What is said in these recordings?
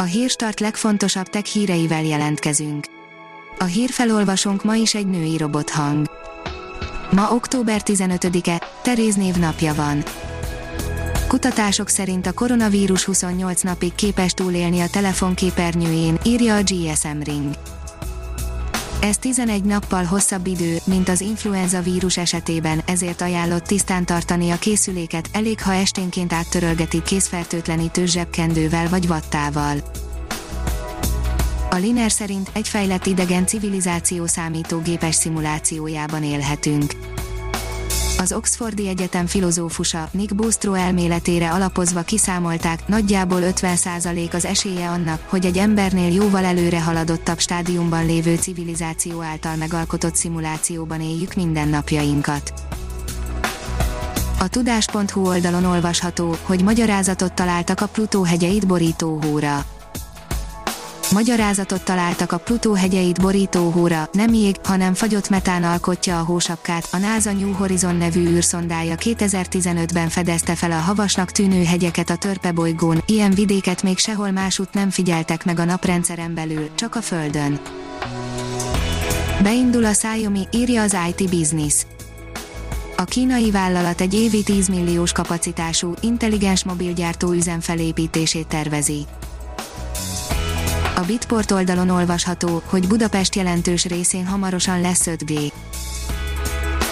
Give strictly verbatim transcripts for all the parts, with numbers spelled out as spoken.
A Hírstart legfontosabb tech híreivel jelentkezünk. A hírfelolvasónk ma is egy női robothang. Ma október tizenötödike, Teréz név napja van. Kutatások szerint a koronavírus huszonnyolc napig képes túlélni a telefon képernyőjén, írja a gé es em Ring. Ez tizenegy nappal hosszabb idő, mint az influenza vírus esetében, ezért ajánlott tisztán tartani a készüléket, elég ha esténként áttörölgetik kézfertőtlenítő zsebkendővel vagy vattával. A Liner szerint egy fejlett idegen civilizáció számítógépes szimulációjában élhetünk. Az Oxfordi Egyetem filozófusa Nick Bostrom elméletére alapozva kiszámolták, nagyjából ötven százalék az esélye annak, hogy egy embernél jóval előre haladottabb stádiumban lévő civilizáció által megalkotott szimulációban éljük mindennapjainkat. A Tudás.hu oldalon olvasható, hogy magyarázatot találtak a Pluto hegyeit borító hóra. Magyarázatot találtak a Pluto hegyeit borító hóra, nem jég, hanem fagyott metán alkotja a hósapkát. A NASA New Horizon nevű űrszondája kétezer-tizenötben fedezte fel a havasnak tűnő hegyeket a törpebolygón, ilyen vidéket még sehol másút nem figyeltek meg a naprendszeren belül, csak a Földön. Beindul a Xiaomi, írja az i té Business. A kínai vállalat egy évi tíz milliós kapacitású, intelligens mobilgyártó üzem felépítését tervezi. A Bitport oldalon olvasható, hogy Budapest jelentős részén hamarosan lesz öt G.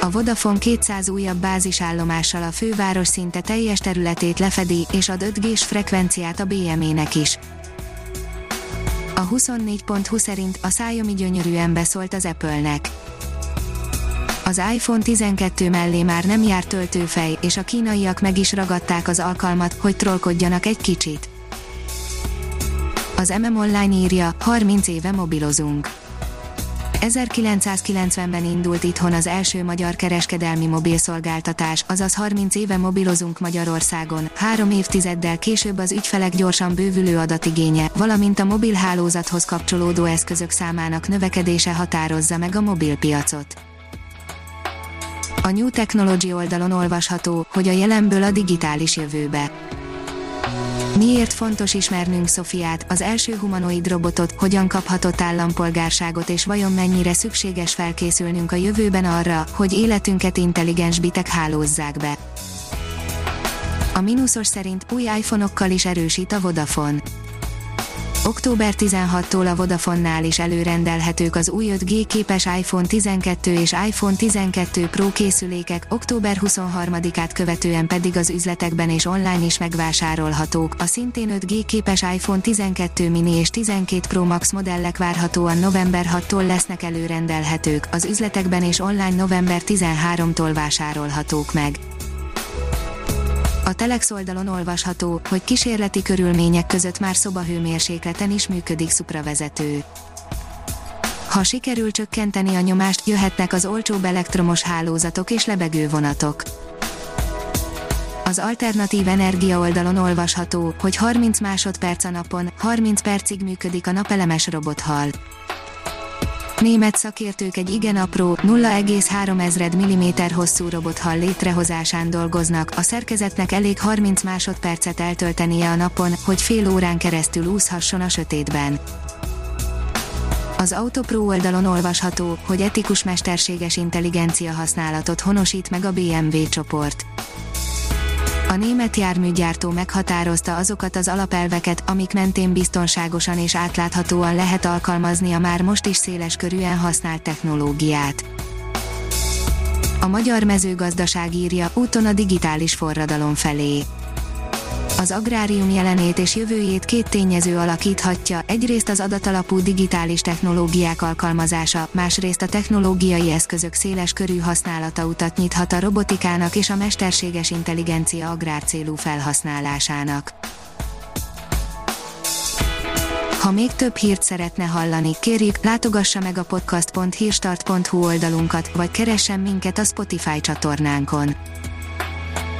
A Vodafone kétszáz újabb bázisállomással a főváros szinte teljes területét lefedi, és ad öt G-s frekvenciát a bé em vé-nek is. A huszonnégy pont hu szerint a Xiaomi gyönyörűen beszólt az Apple-nek. Az iPhone tizenkettő mellé már nem jár töltőfej, és a kínaiak meg is ragadták az alkalmat, hogy trollkodjanak egy kicsit. Az em em Online írja, harminc éve mobilozunk. ezerkilencszázkilencvenben indult itthon az első magyar kereskedelmi mobilszolgáltatás, azaz harminc éve mobilozunk Magyarországon, három évtizeddel később az ügyfelek gyorsan bővülő adatigénye, valamint a mobilhálózathoz kapcsolódó eszközök számának növekedése határozza meg a mobilpiacot. A New Technology oldalon olvasható, hogy a jelenből a digitális jövőbe. Miért fontos ismernünk Sofiát, az első humanoid robotot, hogyan kaphatott állampolgárságot és vajon mennyire szükséges felkészülnünk a jövőben arra, hogy életünket intelligens bitek hálózzák be. A mínuszos szerint új iPhone-okkal is erősít a Vodafone. október tizenhatodikántól a Vodafone-nál is előrendelhetők az új öt G képes iPhone tizenkettő és iPhone tizenkettő Pro készülékek, október huszonharmadikát követően pedig az üzletekben és online is megvásárolhatók. A szintén öt G képes iPhone tizenkettő mini és tizenkét Pro Max modellek várhatóan november hatodikántól lesznek előrendelhetők, az üzletekben és online november tizenharmadikától vásárolhatók meg. A telex oldalon olvasható, hogy kísérleti körülmények között már szobahőmérsékleten is működik szupravezető. Ha sikerül csökkenteni a nyomást, jöhetnek az olcsóbb elektromos hálózatok és lebegővonatok. Az alternatív energia oldalon olvasható, hogy harminc másodperc a napon, harminc percig működik a napelemes robothal. Német szakértők egy igen apró, nulla egész három milliméter hosszú robothal létrehozásán dolgoznak, a szerkezetnek elég harminc másodpercet eltöltenie a napon, hogy fél órán keresztül úszhasson a sötétben. Az AutoPro oldalon olvasható, hogy etikus mesterséges intelligencia használatot honosít meg a bé em vé csoport. A német járműgyártó meghatározta azokat az alapelveket, amik mentén biztonságosan és átláthatóan lehet alkalmazni a már most is széleskörűen használt technológiát. A magyar mezőgazdaság írja, úton a digitális forradalom felé. Az agrárium jelenét és jövőjét két tényező alakíthatja, egyrészt az adatalapú digitális technológiák alkalmazása, másrészt a technológiai eszközök széles körű használata utat nyithat a robotikának és a mesterséges intelligencia agrárcélú felhasználásának. Ha még több hírt szeretne hallani, kérjük, látogassa meg a podcast pont hírstart pont hu oldalunkat, vagy keressen minket a Spotify csatornánkon.